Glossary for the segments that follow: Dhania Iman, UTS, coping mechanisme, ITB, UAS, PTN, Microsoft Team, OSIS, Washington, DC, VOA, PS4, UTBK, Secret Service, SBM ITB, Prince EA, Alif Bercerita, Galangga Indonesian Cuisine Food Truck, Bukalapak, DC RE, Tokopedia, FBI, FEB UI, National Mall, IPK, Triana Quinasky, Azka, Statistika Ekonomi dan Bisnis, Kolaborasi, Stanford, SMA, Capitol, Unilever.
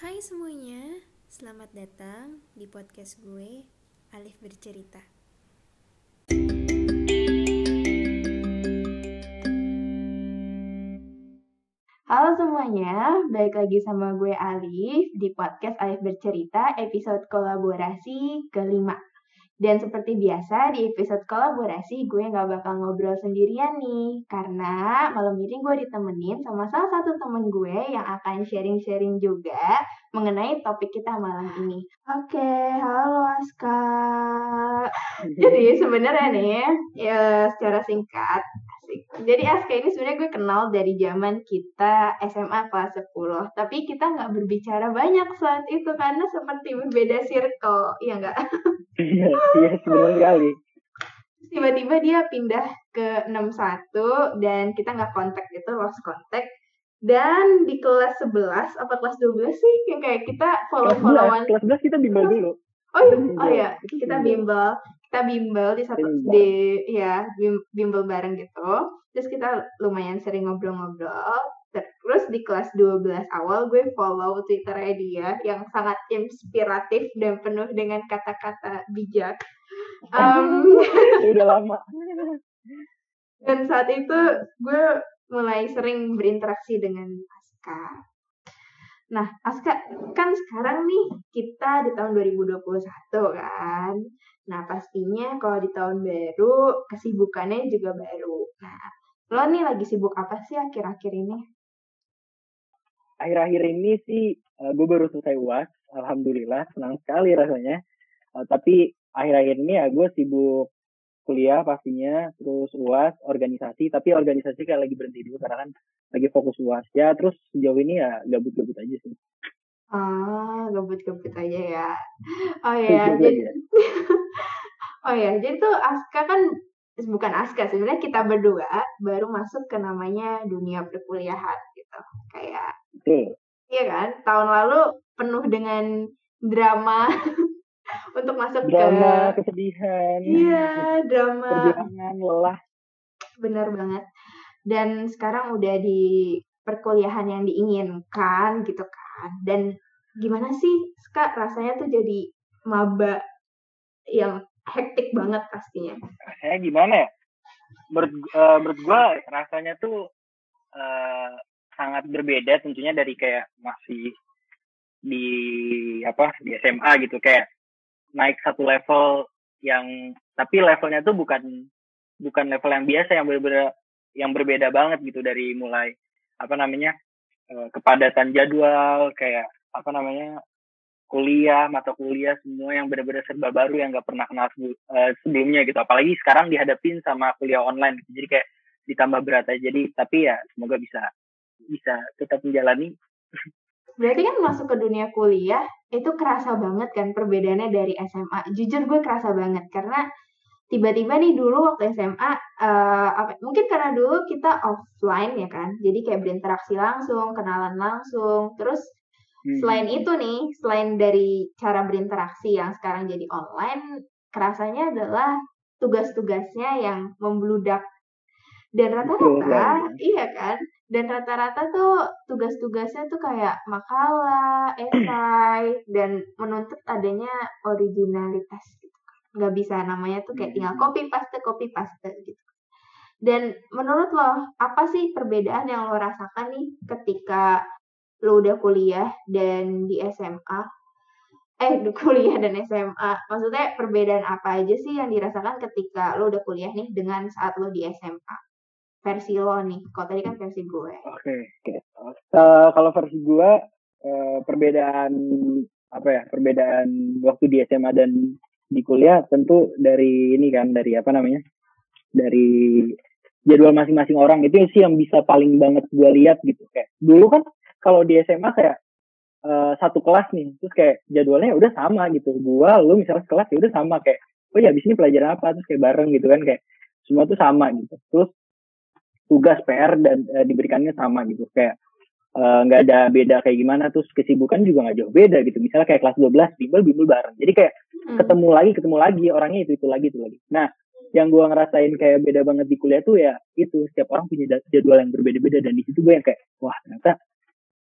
Hai semuanya, selamat datang di podcast gue, Alif Bercerita. Halo semuanya, balik lagi sama gue Alif di podcast Alif Bercerita episode kolaborasi kelima. Dan seperti biasa di episode kolaborasi gue gak bakal ngobrol sendirian nih. Karena malam ini gue ditemenin sama salah satu temen gue yang akan sharing-sharing juga mengenai topik kita malam ini. Oke, halo Azka. Jadi sebenarnya nih, ya secara singkat. Jadi Azka ini sebenarnya gue kenal dari zaman kita SMA kelas 10. Tapi kita gak berbicara banyak saat itu karena seperti berbeda circle, ya gak? Iya, sebenarnya sekali. Tiba-tiba dia pindah ke 61 dan kita gak kontak gitu, lost contact. Dan di kelas 11, apa kelas 12 sih? Yang kayak kita follow-followan. Kelas 11 kita bimbel dulu. Oh iya, kita bimbel di satu bimbel bareng gitu. Terus kita lumayan sering ngobrol-ngobrol. Terus di kelas 12 awal gue follow Twitternya dia yang sangat inspiratif dan penuh dengan kata-kata bijak. Udah lama. Dan saat itu gue mulai sering berinteraksi dengan Azka. Nah, Azka, kan sekarang nih kita di tahun 2021 kan. Nah, pastinya kalau di tahun baru, kesibukannya juga baru. Nah, lo nih lagi sibuk apa sih akhir-akhir ini? Akhir-akhir ini sih, gue baru selesai UAS. Alhamdulillah, senang sekali rasanya. Tapi akhir-akhir ini ya gue sibuk kuliah pastinya, terus UAS, organisasi. Tapi organisasi kayak lagi berhenti dulu karena kan lagi fokus UAS. Ya terus sejauh ini ya gabut-gabut aja sih. Gabut-gabut aja ya. Oh ya, jadi jadi tuh Azka kan bukan Azka sebenarnya, kita berdua baru masuk ke namanya dunia perkuliahan gitu. Kayak iya kan? Tahun lalu penuh dengan drama untuk masuk drama, ke kesedihan. Iya, drama. Perjuangan, lelah. Benar banget. Dan sekarang udah di perkuliahan yang diinginkan gitu kan. Dan gimana sih, Kak, rasanya tuh jadi maba yang hektik banget pastinya. Rasanya gimana ya? Menurut gue rasanya tuh sangat berbeda tentunya dari kayak masih di SMA gitu, kayak naik satu level yang tapi levelnya tuh bukan level yang biasa, yang berbeda banget gitu, dari mulai kepadatan jadwal, kayak kuliah, mata kuliah, semua yang benar-benar serba baru yang nggak pernah kenal sebelumnya gitu. Apalagi sekarang dihadapin sama kuliah online gitu. Jadi kayak ditambah berat aja. Jadi tapi ya semoga bisa tetap menjalani. Berarti kan masuk ke dunia kuliah itu kerasa banget kan perbedaannya dari SMA. Jujur gue kerasa banget karena tiba-tiba nih dulu waktu SMA mungkin karena dulu kita offline ya kan. Jadi kayak berinteraksi langsung, kenalan langsung. Terus selain itu nih, selain dari cara berinteraksi yang sekarang jadi online, kerasanya adalah tugas-tugasnya yang membludak. Dan rata-rata, iya kan? Dan rata-rata tuh tugas-tugasnya tuh kayak makalah, esai, dan menuntut adanya originalitas gitu. Nggak bisa namanya tuh kayak tinggal copy paste gitu. Dan menurut lo, apa sih perbedaan yang lo rasakan nih ketika lo udah kuliah dan di SMA? Kuliah dan SMA. Maksudnya perbedaan apa aja sih yang dirasakan ketika lo udah kuliah nih dengan saat lo di SMA? Versi lo nih, kalau tadi kan versi gue. Oke. Kalau versi gue, perbedaan waktu di SMA dan di kuliah tentu dari ini kan, dari jadwal masing-masing orang. Itu sih yang bisa paling banget gue lihat gitu. Kayak dulu kan kalau di SMA kayak satu kelas nih, terus kayak jadwalnya udah sama gitu. Gua, lu misalnya sekelas ya udah sama, kayak oh ya habis ini pelajaran apa, terus kayak bareng gitu kan, kayak semua tuh sama gitu. Terus tugas PR dan diberikannya sama gitu, kayak nggak ada beda kayak gimana. Terus kesibukan juga nggak jauh beda gitu, misalnya kayak kelas 12 bimbel bareng, jadi kayak ketemu lagi orangnya itu lagi. Nah yang gue ngerasain kayak beda banget di kuliah tuh ya itu, setiap orang punya jadwal yang berbeda-beda, dan di situ gue yang kayak wah ternyata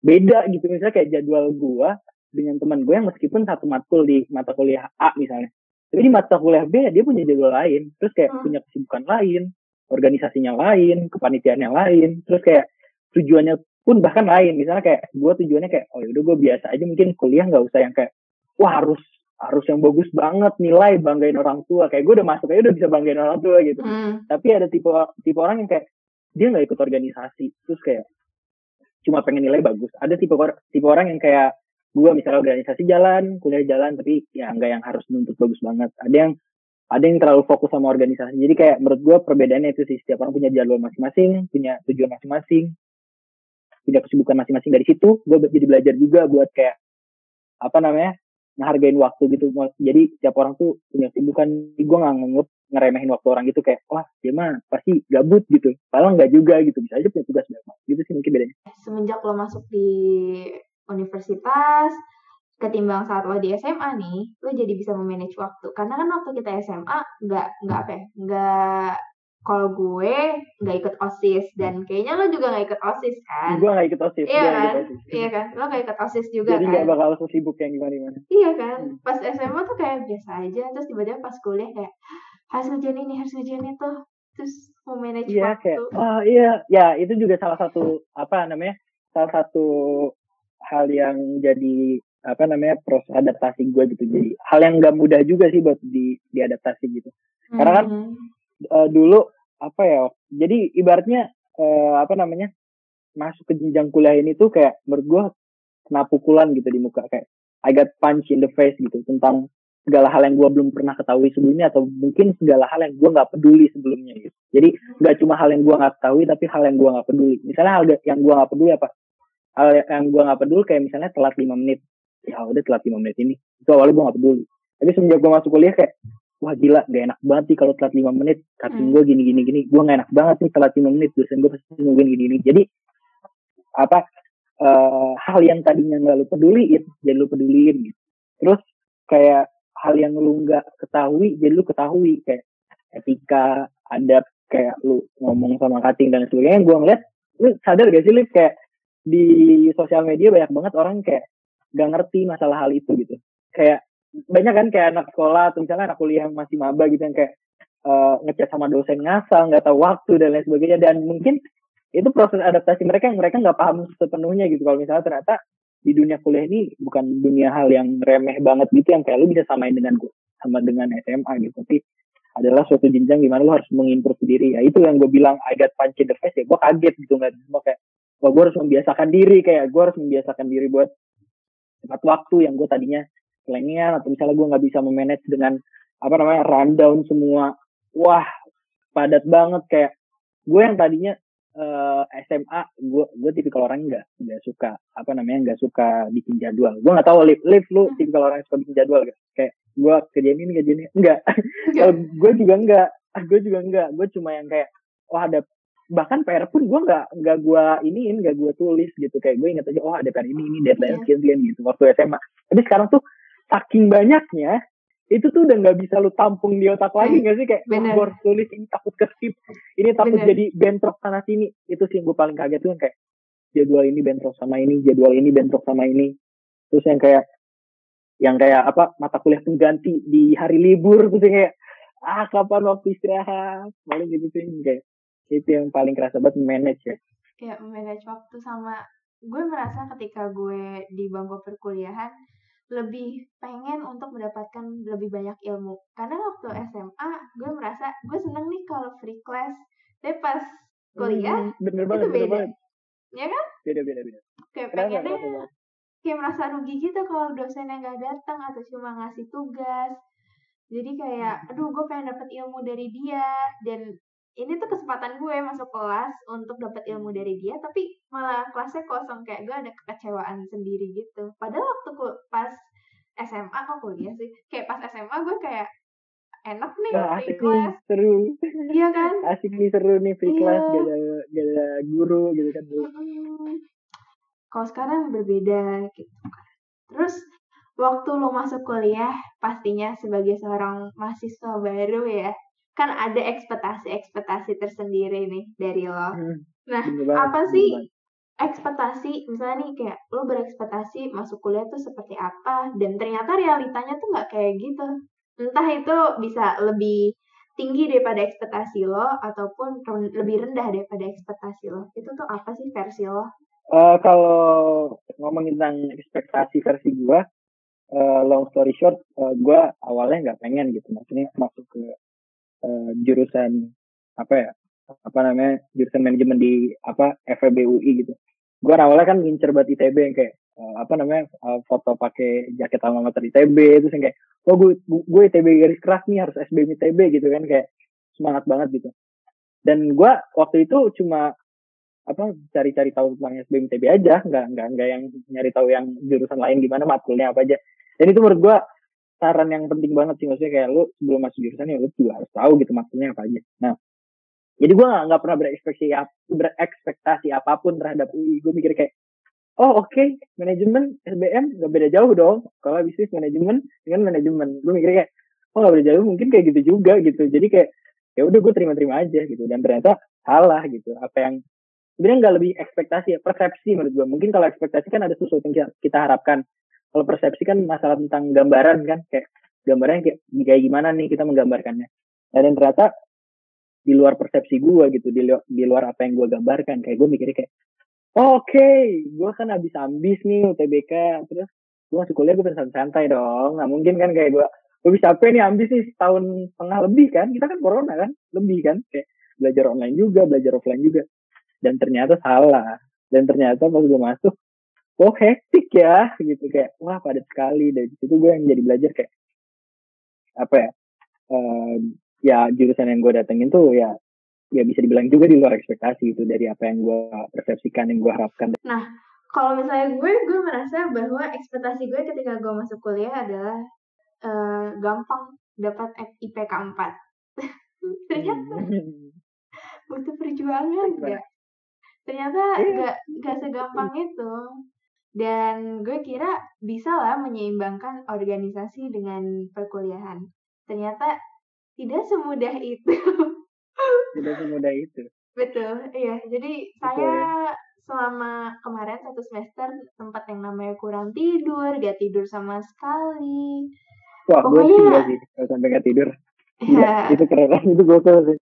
beda gitu. Misalnya kayak jadwal gue dengan teman gue yang meskipun satu matkul di mata kuliah A misalnya, tapi di mata kuliah B dia punya jadwal lain, terus kayak punya kesibukan lain, organisasinya lain, kepanitiaannya lain, terus kayak tujuannya pun bahkan lain. Misalnya kayak gue tujuannya kayak, oh yaudah gue biasa aja mungkin kuliah, nggak usah yang kayak wah harus yang bagus banget nilai, banggain orang tua, kayak gue udah masuk aja udah bisa banggain orang tua gitu. Tapi ada tipe orang yang kayak dia nggak ikut organisasi, terus kayak cuma pengen nilai bagus. Ada tipe orang yang kayak gue, misalnya organisasi jalan, kuliah jalan, tapi ya nggak yang harus nuntut bagus banget. Ada yang terlalu fokus sama organisasi. Jadi kayak menurut gue perbedaannya itu sih, setiap orang punya jadwal masing-masing, punya tujuan masing-masing, punya kesibukan masing-masing. Dari situ gue jadi belajar juga buat kayak apa namanya, ngehargain waktu gitu. Jadi setiap orang tuh punya kesibukan. Gue nggak nganggep ngeremehin waktu orang gitu, kayak wah dia mah pasti gabut gitu, padahal nggak juga gitu, bisa aja punya tugas banyak gitu sih mungkin bedanya. Semenjak lo masuk di universitas ketimbang saat lo di SMA nih, lo jadi bisa memanage waktu. Karena kan waktu kita SMA nggak kalau gue nggak ikut OSIS, dan kayaknya lo juga nggak ikut OSIS kan? Gue nggak ikut OSIS. Iya kan? Iya kan? Lo nggak ikut OSIS juga. Jadi kan? Jadi nggak bakal sesibuk yang gimana-gimana. Iya kan? Pas SMA tuh kayak biasa aja, terus tiba-tiba pas kuliah kayak harus ngerjain ini, harus ngerjain itu, terus mau manage waktu. Kayak, oh iya, ya itu juga salah satu hal yang jadi proses adaptasi gue gitu. Jadi hal yang nggak mudah juga sih buat diadaptasi gitu. Karena kan dulu jadi ibaratnya masuk ke jenjang kuliah ini tuh kayak menurut gue kena pukulan gitu di muka, kayak I got punch in the face gitu, tentang segala hal yang gue belum pernah ketahui sebelumnya, atau mungkin segala hal yang gue nggak peduli sebelumnya gitu. Jadi nggak cuma hal yang gue nggak ketahui, tapi hal yang gue nggak peduli. Misalnya hal yang gue nggak peduli apa? Hal yang gue nggak peduli kayak misalnya telat 5 menit, ya udah telat 5 menit ini, itu awalnya gue nggak peduli. Tapi semenjak gue masuk kuliah kayak wah gila, gak enak banget sih kalau telat 5 menit. Kating gue gini. Gue gak enak banget nih telat 5 menit. Dosen gue pasti nungguin gini. Jadi, hal yang tadinya gak lu peduliin, jadi lu peduliin gitu. Terus, kayak hal yang lu gak ketahui, jadi lu ketahui. Kayak etika, adab, kayak lu ngomong sama kating dan sebagainya. Gue ngeliat, lu sadar gak sih, Lip? Kayak di sosial media banyak banget orang kayak gak ngerti masalah hal itu gitu. Kayak, banyak kan kayak anak sekolah atau misalnya anak kuliah yang masih maba gitu yang kayak ngechat sama dosen ngasal, nggak tahu waktu dan lain sebagainya. Dan mungkin itu proses adaptasi mereka yang mereka nggak paham sepenuhnya gitu. Kalau misalnya ternyata di dunia kuliah ini bukan dunia hal yang remeh banget gitu yang kayak lu bisa samain sama dengan SMA gitu, tapi adalah suatu jenjang gimana lu harus mengimprove diri. Ya itu yang gue bilang I got punch in the face, ya gue kaget gitu, nggak semua kayak wah gue harus membiasakan diri, kayak gue harus membiasakan diri buat tepat waktu yang gue tadinya lainnya, atau misalnya gue nggak bisa memanage dengan rundown semua, wah padat banget. Kayak gue yang tadinya SMA gue tipikal orang nggak suka nggak suka bikin jadwal. Gue nggak tahu Liv lu tipikal orang yang suka bikin jadwal gak? Kayak gue kerjain ini enggak. gue juga enggak. Gue cuma yang kayak wah ada, bahkan PR pun gue nggak gue iniin, nggak gue tulis gitu. Kayak gue ingat aja oh ada PR ini deadline sekian gitu waktu SMA. Tapi sekarang tuh saking banyaknya, itu tuh udah gak bisa lu tampung di otak lagi gak sih? Kayak gue harus tulis ini, takut keskip ini, takut jadi bentrok sana sini. Itu sih yang gue paling kaget tuh, yang kayak jadwal ini bentrok sama ini, jadwal ini bentrok sama ini. Terus yang kayak mata kuliah pun ganti di hari libur. Terus kayak kapan waktu istirahat, paling gitu sih. Kayak itu yang paling kerasa banget, manage ya. Ya manage waktu. Sama gue merasa ketika gue di bangku perkuliahan lebih pengen untuk mendapatkan lebih banyak ilmu. Karena waktu SMA gue merasa gue seneng nih kalau free class, tapi pas kuliah itu beda. Ya kan? Beda. Kayak pengennya kayak merasa rugi gitu kalau dosennya nggak datang atau cuma ngasih tugas. Jadi kayak aduh gue pengen dapet ilmu dari dia, dan ini tuh kesempatan gue masuk kelas untuk dapet ilmu dari dia, tapi malah kelasnya kosong. Kayak gue ada kekecewaan sendiri gitu. Padahal waktu pas SMA, kuliah sih, kayak pas SMA gue kayak enak nih free class, seru. Iya kan? Asik nih, seru nih free class, gak ada guru gitu kan. Kalau sekarang berbeda gitu. Terus waktu lo masuk kuliah, pastinya sebagai seorang mahasiswa baru ya, kan ada ekspektasi-ekspektasi tersendiri nih dari lo. Nah, apa sih ekspektasi, misalnya nih kayak lo berekspektasi masuk kuliah tuh seperti apa, dan ternyata realitanya tuh nggak kayak gitu. Entah itu bisa lebih tinggi daripada ekspektasi lo, ataupun lebih rendah daripada ekspektasi lo. Itu tuh apa sih versi lo? Kalau ngomongin tentang ekspektasi versi gue, long story short, gue awalnya nggak pengen gitu, maksudnya masuk ke jurusan jurusan manajemen di FEB UI gitu. Gue awalnya kan ngincer buat ITB yang kayak foto pakai jaket alma mater ITB, terus yang kayak gue ITB garis keras nih, harus SBM ITB gitu kan, kayak semangat banget gitu. Dan gue waktu itu cuma cari-cari tahu tentang SBM ITB aja, nggak yang nyari tahu yang jurusan lain gimana, matkulnya apa aja. Dan itu menurut gue saran yang penting banget sih, maksudnya kayak lu sebelum masuk jurusan ya lu juga harus tahu gitu matkulnya apa aja. Nah, jadi gue nggak pernah berekspektasi apapun terhadap UI. Gue mikir kayak, manajemen SBM nggak beda jauh dong, kalau bisnis manajemen dengan manajemen. Gue mikir kayak, nggak beda jauh, mungkin kayak gitu juga gitu. Jadi kayak ya udah gue terima-terima aja gitu. Dan ternyata salah gitu. Apa yang sebenarnya nggak lebih ekspektasi ya, persepsi menurut gue. Mungkin kalau ekspektasi kan ada sesuatu yang kita harapkan. Kalau persepsi kan masalah tentang gambaran kan, kayak gambarannya kayak gimana nih kita menggambarkannya. Nah, dan ternyata di luar persepsi gue gitu, di luar apa yang gue gambarkan. Kayak gue mikirnya kayak, gue kan habis nih UTBK, terus gue masuk kuliah gue pengen santai dong. Nah, mungkin kan kayak gue bisa apa nih, ambis nih setahun setengah lebih kan, kita kan corona kan, lebih kan, kayak belajar online juga, belajar offline juga. Dan ternyata salah. Dan ternyata pas gue masuk, hektik ya gitu, kayak wah padat sekali. Dari situ gue yang jadi belajar kayak jurusan yang gue datengin tuh ya bisa dibilang juga di luar ekspektasi itu, dari apa yang gue persepsikan, yang gue harapkan. Nah, kalau misalnya gue merasa bahwa ekspektasi gue ketika gue masuk kuliah adalah gampang dapat IPK 4. Ternyata butuh perjuangan enggak? Ternyata gak segampang itu. Dan gue kira bisa lah menyeimbangkan organisasi dengan perkuliahan. Ternyata tidak semudah itu. Tidak semudah itu. Betul, iya. Jadi saya selama kemarin 1 semester tempat yang namanya kurang tidur, gak tidur sama sekali. Wah, pokoknya gue sampai gak tidur. Ya. Itu keren, itu gokil sih.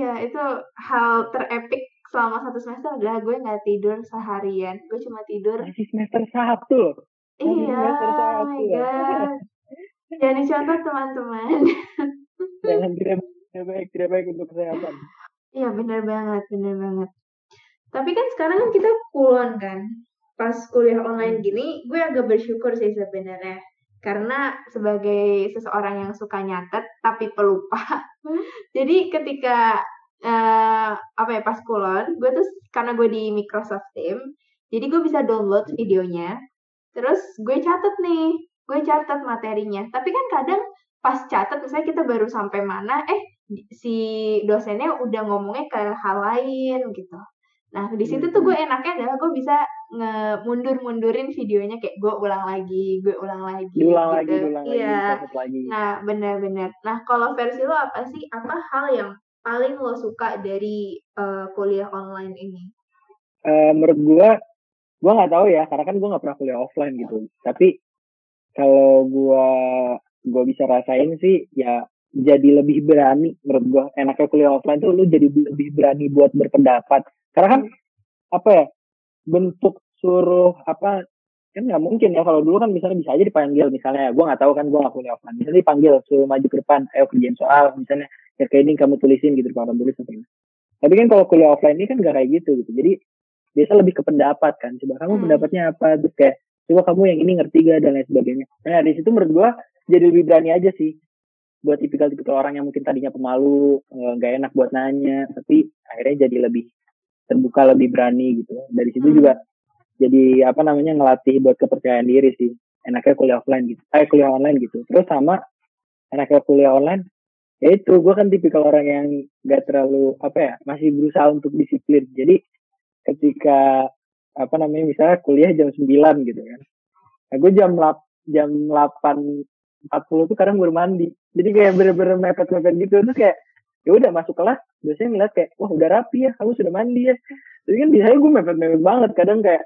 Iya, itu hal terepik selama 1 semester adalah gue gak tidur seharian. Gue cuma tidur. Masih semester 1 loh. Iya, oh my God. Jadi contoh teman-teman. Jangan tidak baik untuk kesehatan. Iya, benar banget. Tapi kan sekarang kan kita kulon kan. Pas kuliah online gini, gue agak bersyukur sih sebenarnya. Karena sebagai seseorang yang suka nyatet tapi pelupa. Jadi ketika pas kulon, gue tuh karena gue di Microsoft Team, jadi gue bisa download videonya. Terus gue catet materinya. Tapi kan kadang pas catet misalnya kita baru sampai mana, si dosennya udah ngomongnya ke hal lain gitu. Nah, di situ tuh gue enaknya adalah gue bisa mundur-mundurin videonya, kayak gue ulang lagi. Nah, benar-benar. Nah, kalau versi lo apa sih? Apa hal yang paling lo suka dari kuliah online ini? Menurut gue nggak tahu ya, karena kan gue nggak pernah kuliah offline gitu. Tapi kalau gue bisa rasain sih ya, jadi lebih berani menurut gue. Enaknya kuliah offline tuh lu jadi lebih berani buat berpendapat. Karena kan bentuk suruh kan nggak mungkin ya. Kalau dulu kan misalnya bisa aja dipanggil, misalnya gue nggak tahu kan, gue nggak kuliah offline, misalnya dipanggil suruh maju ke depan, ayo kerjain soal misalnya, ya kayak ini kamu tulisin gitu, kamu tulis apa ini. Tapi kan kalau kuliah offline ini kan nggak kayak gitu. Jadi biasa lebih ke pendapat kan, coba kamu pendapatnya apa, terus kayak coba kamu yang ini ngerti gak dan lain sebagainya. Nah, dari situ menurut gue jadi lebih berani aja sih. Buat tipikal-tipikal orang yang mungkin tadinya pemalu, nggak enak buat nanya, tapi akhirnya jadi lebih terbuka, lebih berani gitu. Dari situ juga jadi ngelatih buat kepercayaan diri sih. Enaknya kuliah online gitu. Terus sama enaknya kuliah online, ya itu gue kan tipikal orang yang nggak terlalu masih berusaha untuk disiplin. Jadi ketika misalnya kuliah jam 9 gitu kan, nah gue jam 8:40 tuh kadang baru mandi. Jadi kayak bener-bener mepet-mepet gitu. Terus kayak ya udah masuk kelas, biasanya ngeliat kayak wah udah rapi ya, kamu sudah mandi ya. Jadi kan biasanya gue mepet-mepet banget, kadang kayak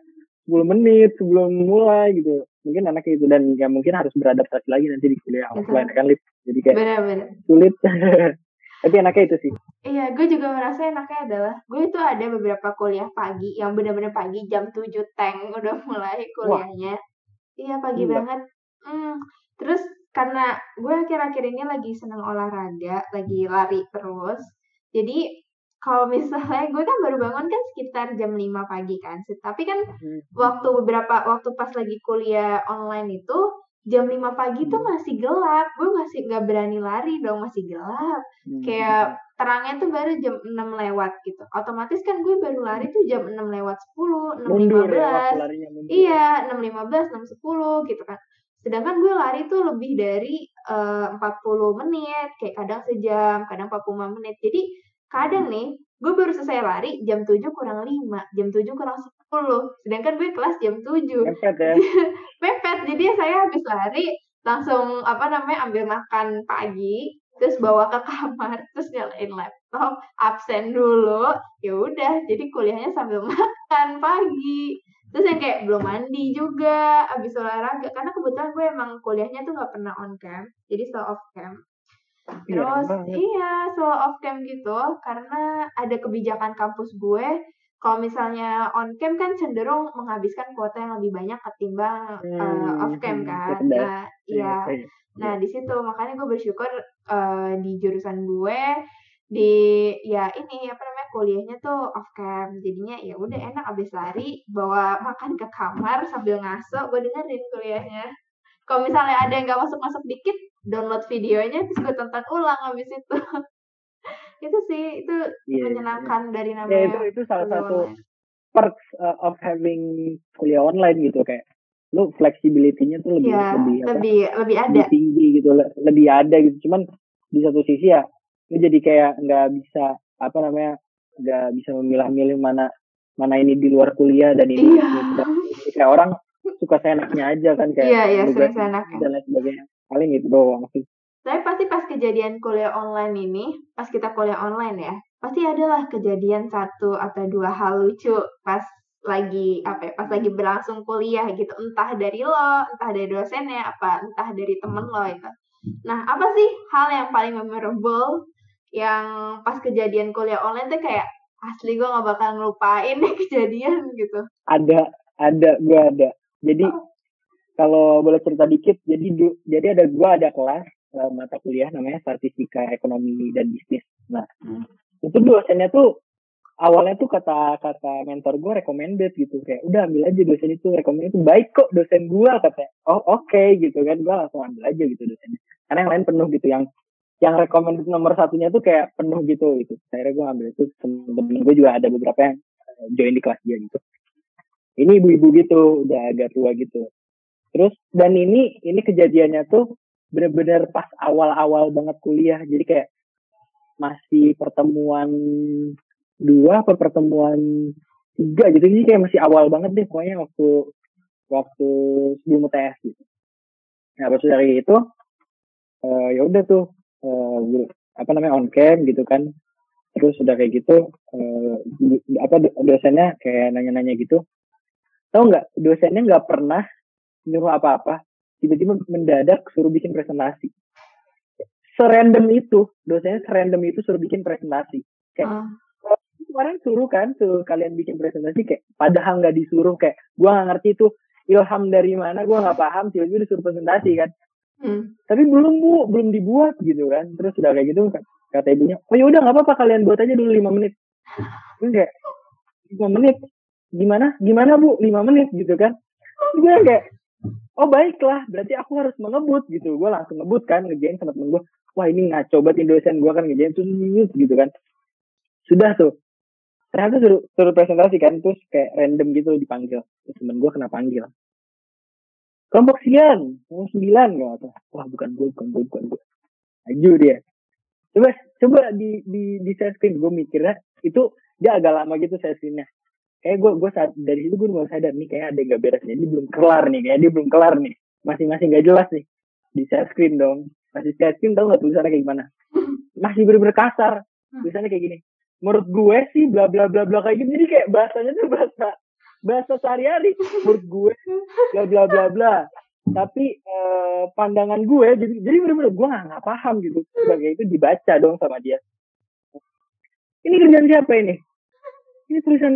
10 menit sebelum mulai gitu. Mungkin anaknya itu, dan ya mungkin harus beradaptasi lagi nanti di kuliah offline kan, Lip. Jadi kayak bener-bener sulit. Tapi enaknya itu sih. Iya, gue juga merasa enaknya adalah gue itu ada beberapa kuliah pagi yang benar-benar pagi, jam 7 teng udah mulai kuliahnya. Wah. Iya, pagi banget. Terus karena gue akhir-akhir ini lagi seneng olahraga, lagi lari terus. Jadi kalau misalnya gue kan baru bangun kan sekitar jam 5 pagi kan. Tapi kan waktu pas lagi kuliah online itu jam 5 pagi tuh masih gelap. Gue masih gak berani lari dong, masih gelap. Kayak terangnya tuh baru jam 6 lewat gitu. Otomatis kan gue baru lari tuh jam 6 lewat 10, 6.15. Iya, 6.15, 6.10 gitu kan. Sedangkan gue lari tuh lebih dari 40 menit. Kayak kadang sejam, kadang 45 menit. Jadi kadang nih, gue baru selesai lari jam 7 kurang 5, jam 7 kurang 10. Sedangkan gue kelas jam 7. Mepet ya? Mepet. Jadi saya habis lari langsung ambil makan pagi, terus bawa ke kamar, terus nyalain laptop, absen dulu. Ya udah, jadi kuliahnya sambil makan pagi. Terus yang kayak belum mandi juga habis olahraga, karena kebetulan gue emang kuliahnya tuh nggak pernah on cam, jadi selalu off cam. Terus selalu off cam gitu karena ada kebijakan kampus gue. Kalau misalnya on cam kan cenderung menghabiskan kuota yang lebih banyak ketimbang off cam kan. Nah, iya. Nah, di situ makanya gue bersyukur di jurusan gue kuliahnya tuh off cam. Jadinya ya udah enak, abis lari bawa makan ke kamar sambil ngaso gue dengerin kuliahnya. Kalau misalnya ada yang enggak masuk-masuk dikit, download videonya terus gue tonton ulang abis itu. Itu sih, itu menyenangkan dari namanya. Itu salah satu perks of having kuliah online gitu, kayak lu fleksibilitasnya tuh lebih tinggi gitu, lebih ada gitu. Cuman di satu sisi ya lu jadi kayak nggak bisa memilah-milih mana ini di luar kuliah dan ini kayak orang suka seenaknya aja kan, kayak dan lain sebagainya. Paling itu doang sih. Tapi pasti pas kejadian kuliah online ini, pas kita kuliah online ya, pasti adalah kejadian satu atau dua hal lucu pas lagi berlangsung kuliah gitu, entah dari lo, entah dari dosennya, entah dari temen lo itu. Nah, apa sih hal yang paling memorable yang pas kejadian kuliah online tuh kayak asli gue nggak bakal ngelupain kejadian gitu? Ada. Jadi kalau boleh cerita dikit, jadi ada kelas mata kuliah namanya Statistika Ekonomi dan Bisnis. Nah, itu dosennya tuh awalnya tuh kata mentor gue recommended gitu, kayak udah ambil aja dosen itu, recommended itu baik kok dosen gue katanya. Oh oke, gitu kan, gue langsung ambil aja gitu dosennya. Karena yang lain penuh gitu, yang recommended nomor satunya tuh kayak penuh gitu. Akhirnya gue ambil itu, temen gue juga ada beberapa yang join di kelas dia gitu. Ini ibu-ibu gitu, udah agak tua gitu. Terus dan ini kejadiannya tuh benar-benar pas awal-awal banget kuliah. Jadi kayak masih pertemuan 2 atau pertemuan 3 gitu. Jadi kayak masih awal banget deh pokoknya waktu sebelum UTS gitu. Nah, pas dari itu ya udah tuh on cam gitu kan. Terus udah kayak gitu dosennya kayak nanya-nanya gitu. Tahu enggak, dosennya enggak pernah nyuruh apa-apa, tiba-tiba mendadak suruh bikin presentasi. Dosennya serandom itu suruh bikin presentasi. Kayak kemarin suruh kan tuh kalian bikin presentasi, kayak padahal nggak disuruh, kayak gue nggak ngerti itu ilham dari mana, gue nggak paham, tiba-tiba disuruh presentasi kan. Tapi belum dibuat gitu kan. Terus udah kayak gitu kata ibunya, oh yaudah nggak apa-apa kalian buat aja dulu 5 menit. Terus kayak 5 menit gimana bu 5 menit gitu kan. Terus gue kayak, oh baiklah, berarti aku harus mengebut gitu. Gue langsung ngebut kan, ngejain sama temen gue. Wah ini ngaco banget dosen gue kan, ngejain terus gitu kan. Sudah tuh, ternyata suruh presentasi kan. Terus kayak random gitu dipanggil. Terus temen gue kena panggil. Kelompok sekian, kelompok 9 gak apa. Wah bukan gue. Aju dia. Coba di share screen. Gue mikirnya itu dia agak lama gitu share screen-nya. Kayak gue dari situ gue mulai sadar nih kayak ada yang gak beres, jadi belum kelar nih, masih gak jelas nih. Di share screen dong, masih share screen, tau gak tulisannya kayak gimana? Masih bener-bener kasar, tulisannya kayak gini. menurut gue sih bla bla bla bla kayak gitu. Jadi kayak bahasanya tuh bahasa sehari-hari menurut gue bla bla bla bla. Tapi pandangan gue jadi benar-benar gue nggak paham gitu. Sebagai itu dibaca dong sama dia. Ini kerjaan siapa ini? Ini tulisan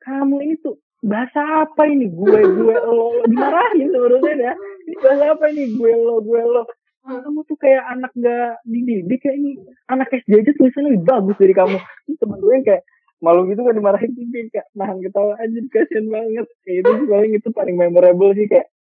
kamu ini tuh bahasa apa ini? Gue lo dimarahin sebenarnya ya. Ini bahasa apa ini? Gue lo. Kamu tuh kayak anak gak dididik, kayak ini anak SD aja tulisannya lebih bagus dari kamu. Temen gue yang kayak malu gitu kan dimarahin, kayak nahan ketawa aja, kasian banget. Kayak itu paling memorable sih, kayak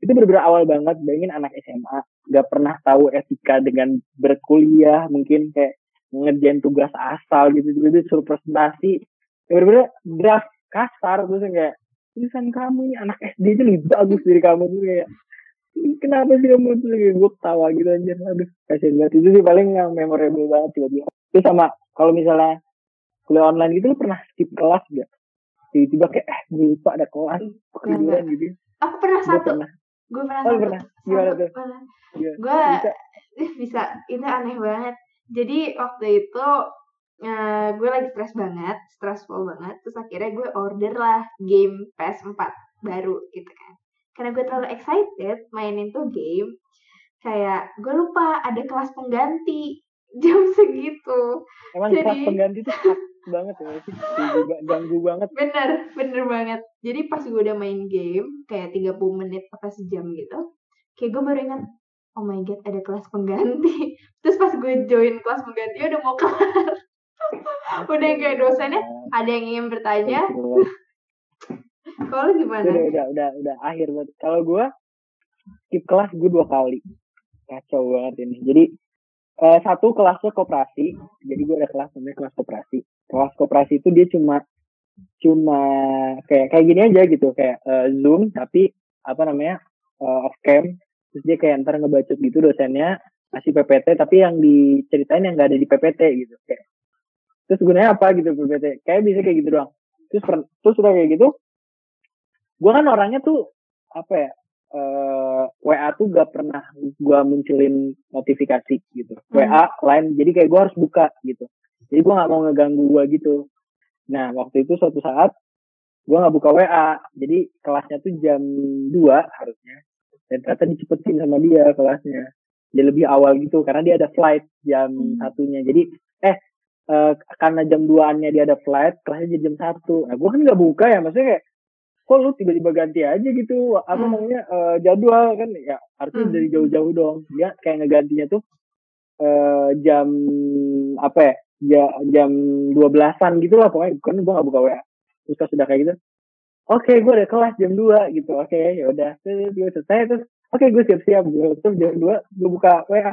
itu bener-bener awal banget. Bayangin anak SMA gak pernah tahu etika dengan berkuliah, mungkin kayak ngerjain tugas asal gitu suruh presentasi. Ya bener-bener draft kasar, terus kayak tulisan kamu ini anak SD aja lebih bagus dari kamu tuh kayak. Kenapa sih kamu tuh gue ketawa gitu aja, aduh kasian banget. Itu sih paling yang memorable banget tiba-tiba. Itu sama kalau misalnya kuliah online gitu, lu pernah skip kelas gak? Tiba-tiba kayak gue lupa ada kelas, tiduran gitu. Aku pernah satu. Gue pernah. Gimana tuh? Gue bisa. Itu aneh banget. Jadi waktu itu gue lagi stressful banget. Terus akhirnya gue order lah game PS4 baru gitu kan. Karena gue terlalu excited mainin tuh game, kayak gue lupa ada kelas pengganti jam segitu. Emang jadi, kelas pengganti tuh banget ya, ganggu banget. Bener banget. Jadi pas gue udah main game, kayak 30 menit apa sejam gitu, kayak gue baru ingat, oh my god ada kelas pengganti. Terus pas gue join kelas pengganti udah mau kelar. Udah kayak dosennya, ada yang ingin bertanya. Kalau gimana? Udah akhir banget. Kalau gue skip kelas gue 2 kali. Kacau banget ini. Jadi satu kelasnya koperasi. Jadi gue ada kelas namanya kelas koperasi. Kelas koperasi itu dia cuma kayak gini aja gitu, kayak Zoom tapi apa namanya off cam. Terus dia kayak ntar ngebacot gitu dosennya, kasih PPT tapi yang diceritain yang nggak ada di PPT gitu. Kayak, terus gunanya apa gitu PPT? Kayak bisa kayak gitu doang. Terus udah kayak gitu. Gue kan orangnya tuh apa ya WA tuh gak pernah gue munculin notifikasi gitu. WA lain, jadi kayak gue harus buka gitu. Jadi gue nggak mau ngeganggu gue gitu. Nah waktu itu suatu saat gue nggak buka WA, jadi kelasnya tuh jam 2 harusnya. Dan ternyata dicepetin sama dia kelasnya. Dia lebih awal gitu karena dia ada flight jam satunya. Jadi karena jam 2-annya dia ada flight, kelasnya jadi jam 1. Nah gue kan nggak buka ya, maksudnya kayak kok lu tiba-tiba ganti aja gitu apa namanya jadwal kan ya artinya dari jauh-jauh dong ya kayak ngegantinya tuh jam apa ya jam 12-an gitu lah pokoknya kan gue gak buka WA. Terus kalau sudah kayak gitu oke, gue ada kelas jam 2 gitu oke ya udah gue selesai terus oke, gue siap-siap terus jam 2 gue buka WA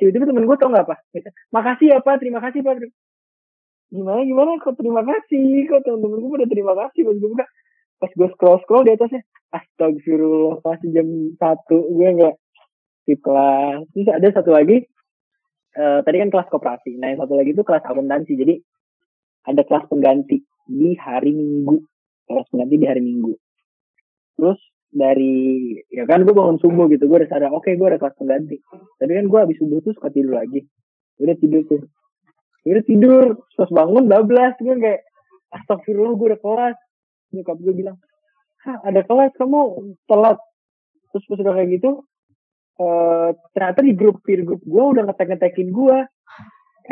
tiba-tiba temen gue tau gak apa makasih ya Pak, terima kasih Pak. Gimana kok terima kasih, kok temen-temen gue pada terima kasih pas gue buka. Pas gue scroll di atasnya, astagfirullah masih jam 1, gue nggak di kelas. Terus ada satu lagi, tadi kan kelas koperasi. Nah yang satu lagi itu kelas akuntansi. Jadi ada kelas pengganti di hari Minggu. Kelas pengganti di hari Minggu. Terus dari, ya kan gue bangun subuh gitu. Gue udah sadar, oke, gue ada kelas pengganti. Tapi kan gue habis subuh tuh suka tidur lagi. Udah tidur. Terus bangun, bablas. Gue kayak, astagfirullah gue udah kelas. Nyokap gue bilang, hah ada kelas kamu telat. Terus pas udah kayak gitu, ternyata di grup peer group gue udah ngetek-ngetekin gue.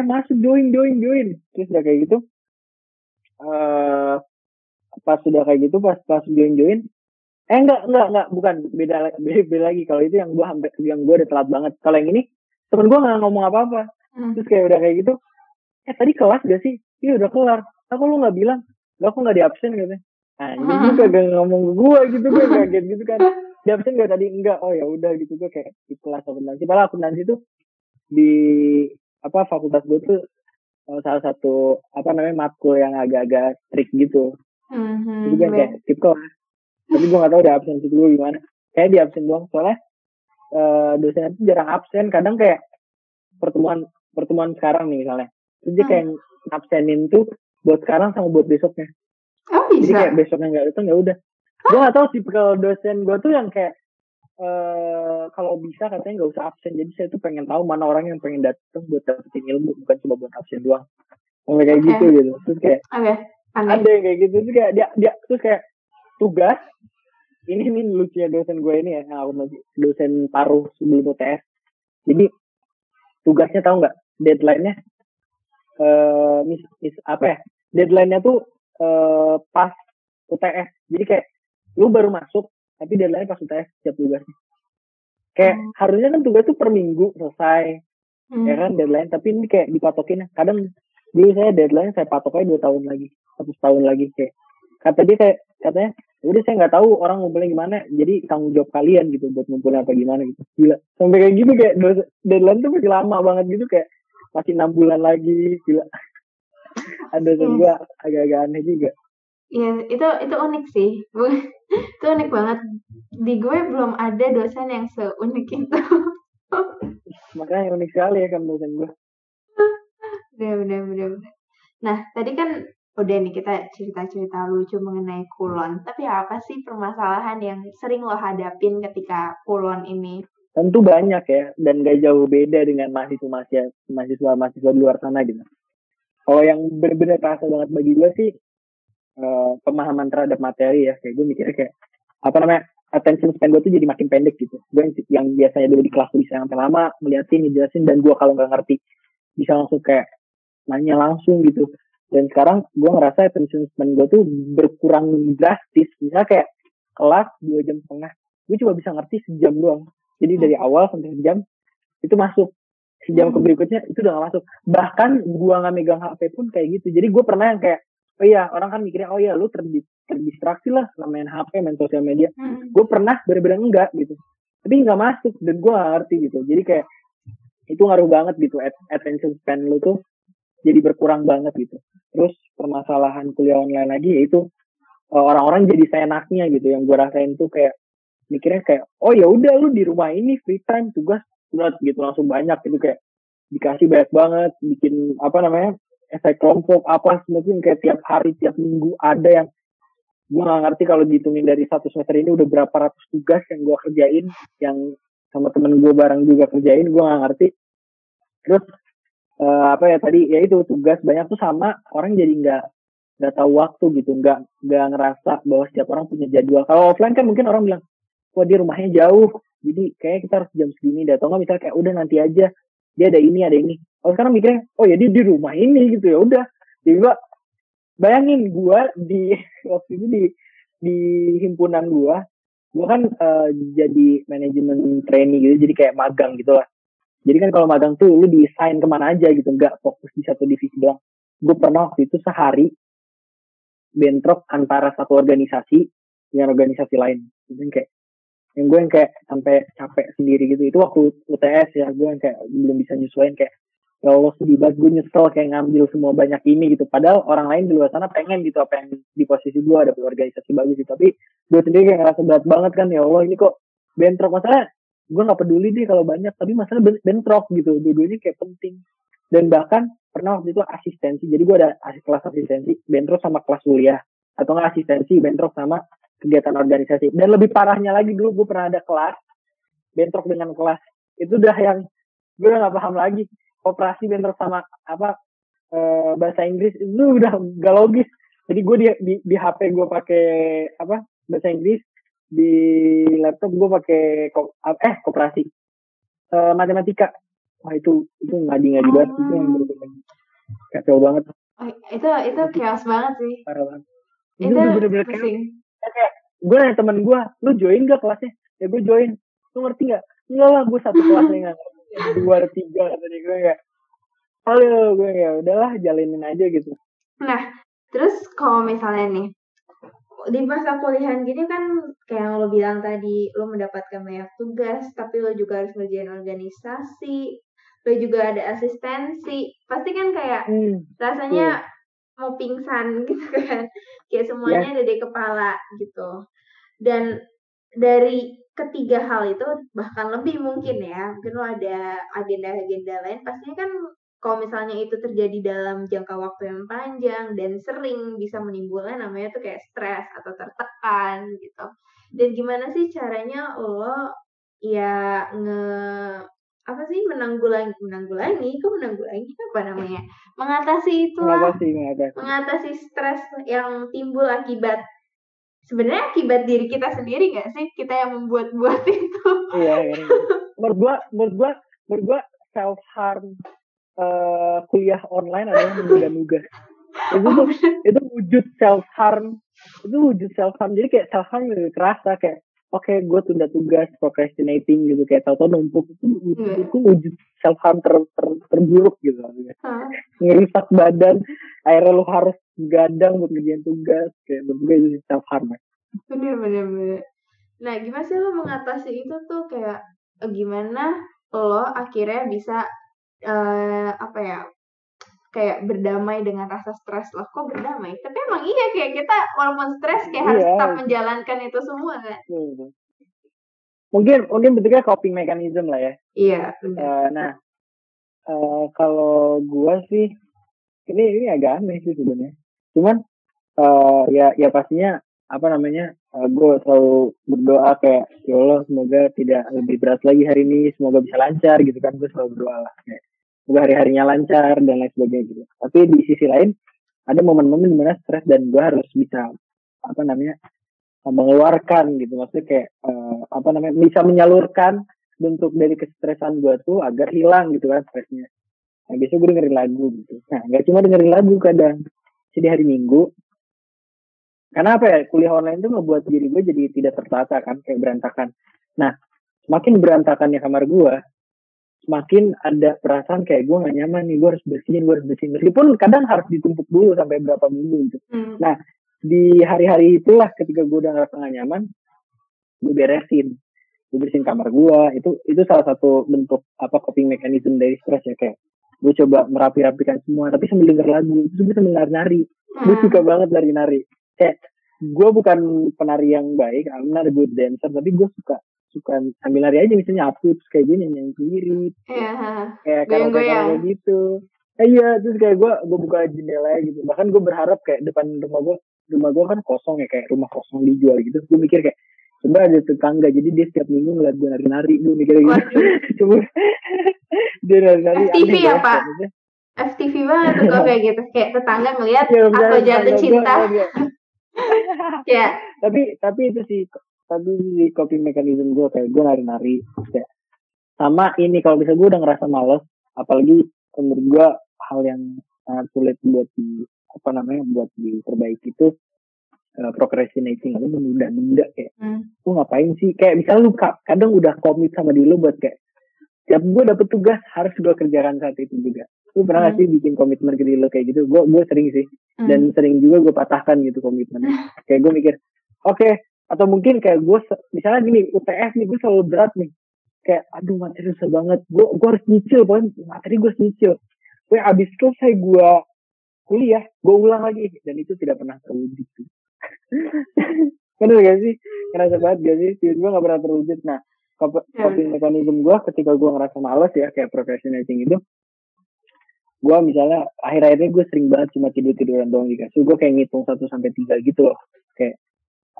Masuk join. Terus udah kayak gitu, pas udah kayak gitu, pas join. Enggak, bukan beda lagi. Kalau itu yang gue hampir, yang gue udah telat banget. Kalau yang ini, temen gue nggak ngomong apa-apa. Terus kayak udah kayak gitu, tadi kelas gak sih? Iya udah kelar. Aku lu nggak bilang, aku nggak di absen katanya. Anjing lu kagak ngomong ke gue gitu, gue kaget gitu kan. Di absen gak tadi? Enggak. Oh ya udah gitu, gue kayak di kelas akuntansi. Padahal akuntansi tuh di apa fakultas gue tuh salah satu apa namanya matkul yang agak-agak strict gitu. Jadi gue kayak skip kelas. Tapi gue nggak tahu di absen itu gimana. Kayak di absen doang soalnya dosen itu jarang absen. Kadang kayak pertemuan sekarang nih misalnya. Terus dia kayak absenin tuh buat sekarang sama buat besoknya. Oh, bisa. Jadi kayak besoknya nggak datang ya udah. Gue nggak tahu sih kalau dosen gue tuh yang kayak kalau bisa katanya nggak usah absen. Jadi saya tuh pengen tahu mana orang yang pengen datang buat dapetin ilmu bukan cuma buat absen doang. sampai kayak gitu gitu. Terus kayak ada yang kayak gitu, terus kayak dia terus kayak tugas ini lucunya dosen gue ini ya, yang aku masih dosen paruh sebelum UTS. Jadi tugasnya tahu nggak deadline-nya deadline-nya tuh pas UTS. Jadi kayak lu baru masuk tapi deadline pas UTS setiap tugasnya. Kayak harusnya kan tugas tuh per minggu selesai. Ya kan deadline, tapi ini kayak dipatokin. Kadang dulu saya deadline saya patoknya 2 tahun lagi, 1 tahun lagi kayak. Kata dia katanya udah saya nggak tahu orang ngumpulnya gimana, jadi tanggung jawab kalian gitu buat ngumpulnya apa gimana gitu. Gila, sampai kayak gitu, kayak deadline tuh masih lama banget gitu, kayak masih 6 bulan lagi. Gila, ada juga agak-agak aneh juga. Iya, itu unik sih. Itu unik banget. Di gue belum ada dosen yang seunik itu. Makanya unik sekali ya kan dosen gue. Bener. Nah, tadi kan udah nih kita cerita-cerita lucu mengenai kulon. Tapi apa sih permasalahan yang sering lo hadapin ketika kulon ini? Tentu banyak ya. Dan gak jauh beda dengan mahasiswa di luar sana gitu. Kalau yang benar-benar terasa banget bagi gue sih pemahaman terhadap materi ya. Kayak gue mikirnya kayak attention span gue tuh jadi makin pendek gitu. Gue yang biasanya dulu di kelas bisa sampai lama ngeliatin, ngejelasin. Dan gue kalau gak ngerti bisa langsung kayak nanya langsung gitu. Dan sekarang gue ngerasa attention span gue tuh berkurang drastis. Misalnya kayak kelas 2 jam setengah. Gue cuma bisa ngerti sejam doang. Jadi dari awal sampai sejam itu masuk. Sejam ke berikutnya itu udah gak masuk. Bahkan gue gak megang HP pun kayak gitu. Jadi gue pernah yang kayak, oh iya orang kan mikirnya, oh iya lu terdistraksi lah sama main HP, main sosial media. Gue pernah bener-bener enggak gitu. Tapi gak masuk dan gue gak ngerti gitu. Jadi kayak itu ngaruh banget gitu. Attention span lu tuh jadi berkurang banget gitu. Terus permasalahan kuliah online lagi yaitu orang-orang jadi seenaknya gitu. Yang gue rasain tuh kayak mikirnya kayak, oh ya udah lu di rumah ini free time, tugas berat gitu langsung banyak gitu, kayak dikasih banyak banget, bikin esai kelompok apa semacam, kayak tiap hari tiap minggu ada yang gue gak ngerti kalau dihitungin dari satu semester ini udah berapa ratus tugas yang gue kerjain, yang sama temen gue bareng juga kerjain, gue gak ngerti. Terus itu tugas banyak tuh sama orang jadi nggak tahu waktu gitu, nggak ngerasa bahwa setiap orang punya jadwal. Kalau offline kan mungkin orang bilang, wah dia rumahnya jauh, jadi kayaknya kita harus jam segini dah. Atau nggak misalnya kayak udah nanti aja, dia ada ini. Kalau sekarang mikirnya, oh ya dia di rumah ini gitu ya udah. Jadi gue bayangin gue di waktu itu di himpunan gue kan jadi manajemen trainee gitu, jadi kayak magang gitulah. Jadi kan kalau magang tuh lu diassign kemana aja gitu, nggak fokus di satu divisi doang. Gue pernah waktu itu sehari bentrok antara satu organisasi dengan organisasi lain. Jadi kayak gue sampai capek sendiri gitu. Itu waktu UTS ya, gue kayak belum bisa nyesuaiin, kayak ya Allah sedih banget gue nyesel kayak ngambil semua banyak ini gitu. Padahal orang lain di luar sana pengen gitu apa yang di posisi gue, ada organisasi bagus gitu. Tapi gue sendiri kayak ngerasa berat banget kan, ya Allah ini kok bentrok. Masalah gue gak peduli deh kalau banyak, tapi masalah bentrok gitu, dua-duanya kayak penting. Dan bahkan pernah waktu itu asistensi, jadi gue ada kelas asistensi bentrok sama kelas kuliah, atau gak asistensi bentrok sama kegiatan organisasi. Dan lebih parahnya lagi, dulu gue pernah ada kelas bentrok dengan kelas, itu udah yang gue udah gak paham lagi. Operasi bentrok sama bahasa Inggris itu udah gak logis. Jadi gue di HP gue pakai bahasa Inggris, di laptop gue pakai koperasi matematika. Wah itu ngadi-ngadi banget, itu yang bener-bener kacau banget. Itu chaos banget sih. Parah banget. Itu bener-bener chaos. Kayak gue nanya temen gue, lu join gak kelasnya? Ya gue join. Lu ngerti gak? Enggak lah, gue satu kelasnya nggak ngerti. 2 atau 3 katanya gue kayak, halo gue ya udahlah jalinin aja gitu. Nah terus kalau misalnya nih, di masa kuliahan gini kan kayak yang lo bilang tadi, lo mendapatkan banyak tugas, tapi lo juga harus ngerjain organisasi, lo juga ada asistensi, pasti kan kayak rasanya mau pingsan gitu kan, kayak semuanya ada di kepala gitu. Dan dari ketiga hal itu, bahkan lebih mungkin ya, mungkin lo ada agenda-agenda lain, pastinya kan kalau misalnya itu terjadi dalam jangka waktu yang panjang dan sering, bisa menimbulkan namanya tuh kayak stres atau tertekan gitu. Dan gimana sih caranya lo ya apa sih mengatasi itulah, mengatasi stres yang timbul akibat sebenarnya akibat diri kita sendiri nggak sih, kita yang membuat itu. Iya. Menurut gua self harm kuliah online adalah menduga-duga. Itu wujud self harm, jadi kayak self harm lebih kerasa kayak oke, gue tunda tugas, procrastinating gitu, kayak tau-tau numpuk. Itu wujud self-harm terburuk gitu. Ngerusak badan, akhirnya lu harus gadang buat ngerjain tugas. Kayak juga itu self-harm. Bener. Nah, gimana sih lo mengatasi itu tuh, kayak gimana lo akhirnya bisa, kayak berdamai dengan rasa stres loh. Kok berdamai? Tapi emang iya, kayak kita walaupun stres kayak harus tetap menjalankan itu semua kan? Mungkin bentuknya coping mechanism lah ya. Iya. Kalau gua sih ini agak aneh sih sebenarnya. Cuman ya pastinya gua selalu berdoa kayak ya Allah semoga tidak lebih berat lagi hari ini, semoga bisa lancar gitu kan, gua selalu berdoa lah kayak semoga hari-harinya lancar dan lain sebagainya gitu. Tapi di sisi lain ada momen-momen dimana stres dan gue harus bisa mengeluarkan gitu, maksudnya kayak bisa menyalurkan bentuk dari kestresan gue tuh agar hilang gitu kan stresnya. Nah, biasanya gue dengerin lagu gitu. Nah, nggak cuma dengerin lagu kadang, jadi hari Minggu. Karena kuliah online tuh ngebuat diri gue jadi tidak tertata kan, kayak berantakan. Nah, semakin berantakannya kamar gue, semakin ada perasaan kayak gue gak nyaman nih, gue harus bersihin. Meskipun kadang harus ditumpuk dulu sampai berapa minggu gitu. Nah, di hari-hari itulah ketika gue udah ngerasa gak nyaman, gue bersihin kamar gue. Itu salah satu bentuk coping mechanism dari stres ya, kayak gue coba merapi-rapikan semua, tapi sambil denger lagu, terus gue sambil nari-nari. Gue suka banget nari-nari. Kayak gue bukan penari yang baik, I'm not a good dancer, tapi gue suka ambil lari aja, misalnya aku terus kayak gini nyanyi sendiri, kayak kalau gitu, terus kayak gue buka jendela gitu, bahkan gue berharap kayak depan rumah gue kan kosong ya, kayak rumah kosong dijual gitu, gue mikir kayak coba ada tetangga, jadi dia setiap minggu ngeliat gue nari-nari, gue mikir gitu, coba dia nari-nari. FTV ya Pak, FTV banget tuh kayak gitu, kayak tetangga ngeliat atau jatuh cinta, ya. Tapi itu sih. Tadi coping mechanism gue kayak gue nari-nari kayak. Sama ini kalau misalnya gue udah ngerasa malas, apalagi menurut gue hal yang sangat sulit buat diperbaiki itu procrastinating atau menunda-nunda kayak lu ngapain sih, kayak misalnya lu kadang udah komit sama diri lu buat kayak tiap gue dapet tugas harus gue kerjakan saat itu juga. Lu pernah gak sih bikin komitmen ke diri lu kayak gitu? Gue sering sih, dan sering juga gue patahkan gitu komitmennya. Kayak gue mikir oke. Atau mungkin kayak gue, misalnya gini, UTS nih, gue selalu berat nih. Kayak, aduh materi susah banget. Gue harus nyicil, pokoknya materi gue harus nyicil. Gue abis selesai gue kuliah, gue ulang lagi. Dan itu tidak pernah terwujud. Bener gak sih? Ngerasa banget gak sih? Gue gak pernah terwujud. Nah, coping mechanism gue ketika gue ngerasa malas ya, kayak procrastinating itu. Gue misalnya, akhir-akhirnya gue sering banget cuma tidur-tiduran doang di kasur. Gue kayak ngitung 1-3 gitu loh. Kayak,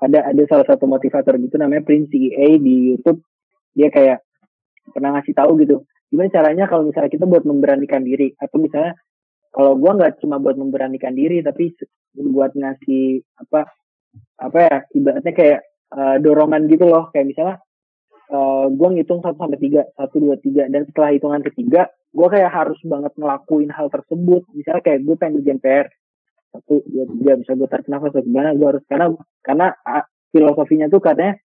ada salah satu motivator gitu namanya Prince EA di YouTube, dia kayak pernah ngasih tahu gitu gimana caranya kalau misalnya kita buat memberanikan diri, atau misalnya kalau gue nggak cuma buat memberanikan diri tapi buat ngasih ibaratnya kayak dorongan gitu loh, kayak misalnya gue ngitung 1-3, 1, 2, 3, dan setelah hitungan ketiga gue kayak harus banget ngelakuin hal tersebut. Misalnya kayak gue pengen ngerjain PR 1, 2, 3, bisa gue tarik nafas atau gimana, gue harus karena filosofinya tuh katanya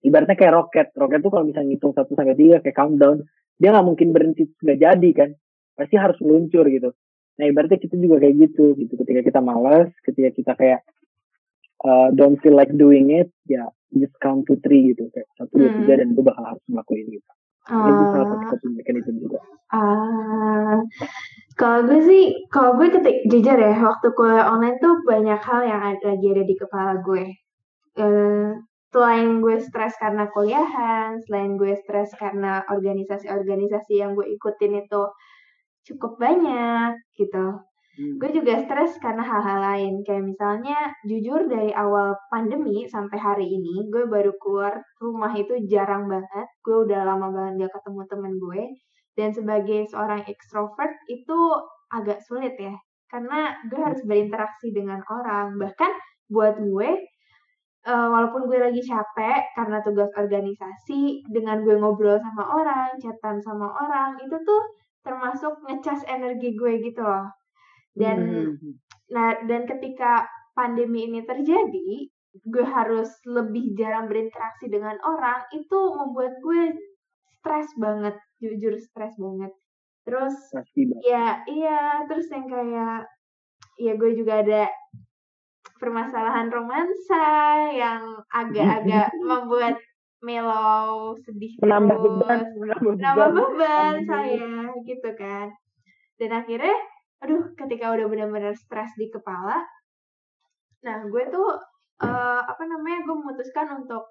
ibaratnya kayak roket tuh kalau misalnya ngitung 1-3 kayak countdown, dia nggak mungkin berhenti nggak jadi kan, pasti harus meluncur gitu. Nah ibaratnya kita juga kayak gitu ketika kita malas, ketika kita kayak don't feel like doing it ya, just count to 3 gitu, kayak 1, 2, 3 dan gue bakal harus ngelakuin gitu. Itu salah satu kesulitan itu juga. Kalau gue jujur ya, waktu kuliah online tuh banyak hal yang lagi ada di kepala gue. Selain gue stres karena kuliahan, selain gue stres karena organisasi-organisasi yang gue ikutin itu cukup banyak gitu. Gue juga stres karena hal-hal lain. Kayak misalnya, jujur dari awal pandemi sampai hari ini, gue baru keluar rumah itu jarang banget. Gue udah lama banget gak ketemu temen gue. Dan sebagai seorang ekstrovert itu agak sulit ya. Karena gue harus berinteraksi dengan orang. Bahkan buat gue, walaupun gue lagi capek karena tugas organisasi, dengan gue ngobrol sama orang, chatan sama orang, itu tuh termasuk ngecas energi gue gitu loh. Dan dan ketika pandemi ini terjadi, gue harus lebih jarang berinteraksi dengan orang, itu membuat gue stres banget, jujur stres banget. Terus ya iya, terus yang kayak ya gue juga ada permasalahan romansa yang agak-agak membuat mellow, sedih, menambah beban saya gitu kan. Dan akhirnya aduh, ketika udah benar-benar stres di kepala, nah gue tuh gue memutuskan untuk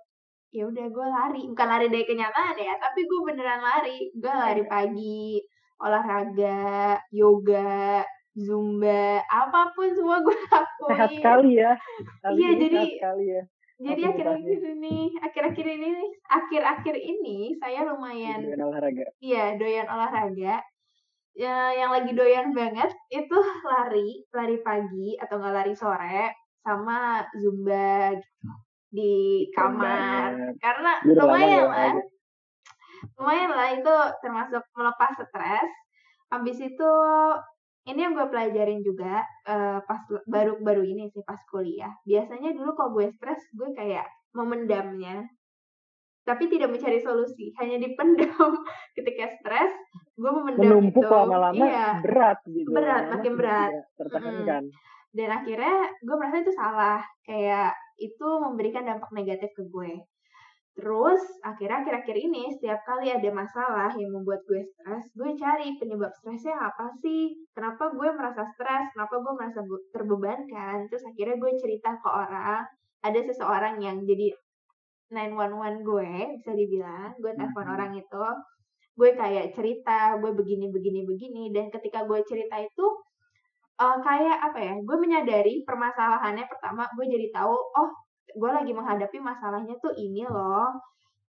ya udah gue lari, bukan lari dari kenyataan ya, tapi gue beneran lari. Gue lari pagi, olahraga, yoga, Zumba, apapun semua gue lakuin. Sehat sekali ya. Iya, jadi ya. Jadi akhir-akhir ini saya lumayan doyan olahraga. Iya, doyan olahraga. Ya, yang lagi doyan banget itu lari pagi atau nggak lari sore sama Zumba gitu di kamar. Karena lumayan lah itu termasuk melepas stres. Habis itu ini yang gue pelajarin juga pas baru-baru ini sih pas kuliah. Biasanya dulu kalau gue stres, gue kayak memendamnya, tapi tidak mencari solusi, hanya dipendam. Ketika stres, gue memendam. Menumpuk gitu. Lama-lama iya. Berat gitu. Berat, lama-lama makin berat. Tertahankan. Dan akhirnya gue merasa itu salah, kayak itu memberikan dampak negatif ke gue. Terus akhirnya akhir-akhir ini setiap kali ada masalah yang membuat gue stres, gue cari penyebab stresnya apa sih? Kenapa gue merasa stres? Kenapa gue merasa terbebankan? Terus akhirnya gue cerita ke orang, ada seseorang yang jadi 911 gue, bisa dibilang. Gue telepon orang itu, gue kayak cerita, gue begini. Dan ketika gue cerita itu kayak apa ya? Gue menyadari permasalahannya. Pertama, gue jadi tahu, oh, gue lagi menghadapi masalahnya tuh ini loh.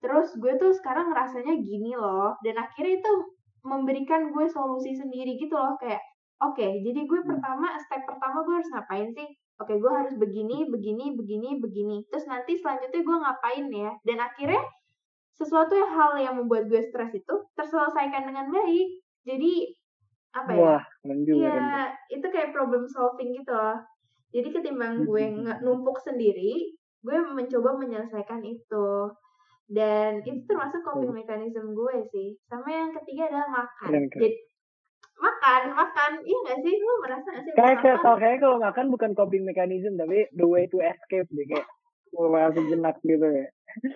Terus gue tuh sekarang ngerasanya gini loh. Dan akhirnya itu memberikan gue solusi sendiri gitu loh. Kayak oke, jadi gue step pertama gue harus ngapain sih? Oke, gue harus begini. Terus nanti selanjutnya gue ngapain ya. Dan akhirnya hal yang membuat gue stres itu terselesaikan dengan baik. Jadi apa ya? Wah, iya, itu kayak problem solving gitu loh. Jadi ketimbang gue numpuk sendiri, gue mencoba menyelesaikan itu. Dan itu termasuk coping mechanism gue sih. Sama yang ketiga adalah makan. Jadi, makan. Iya gak sih? Lu merasa gak sih? Kayaknya kalau makan bukan coping mechanism, tapi the way to escape deh. Kayak keluar sejenak gitu ya.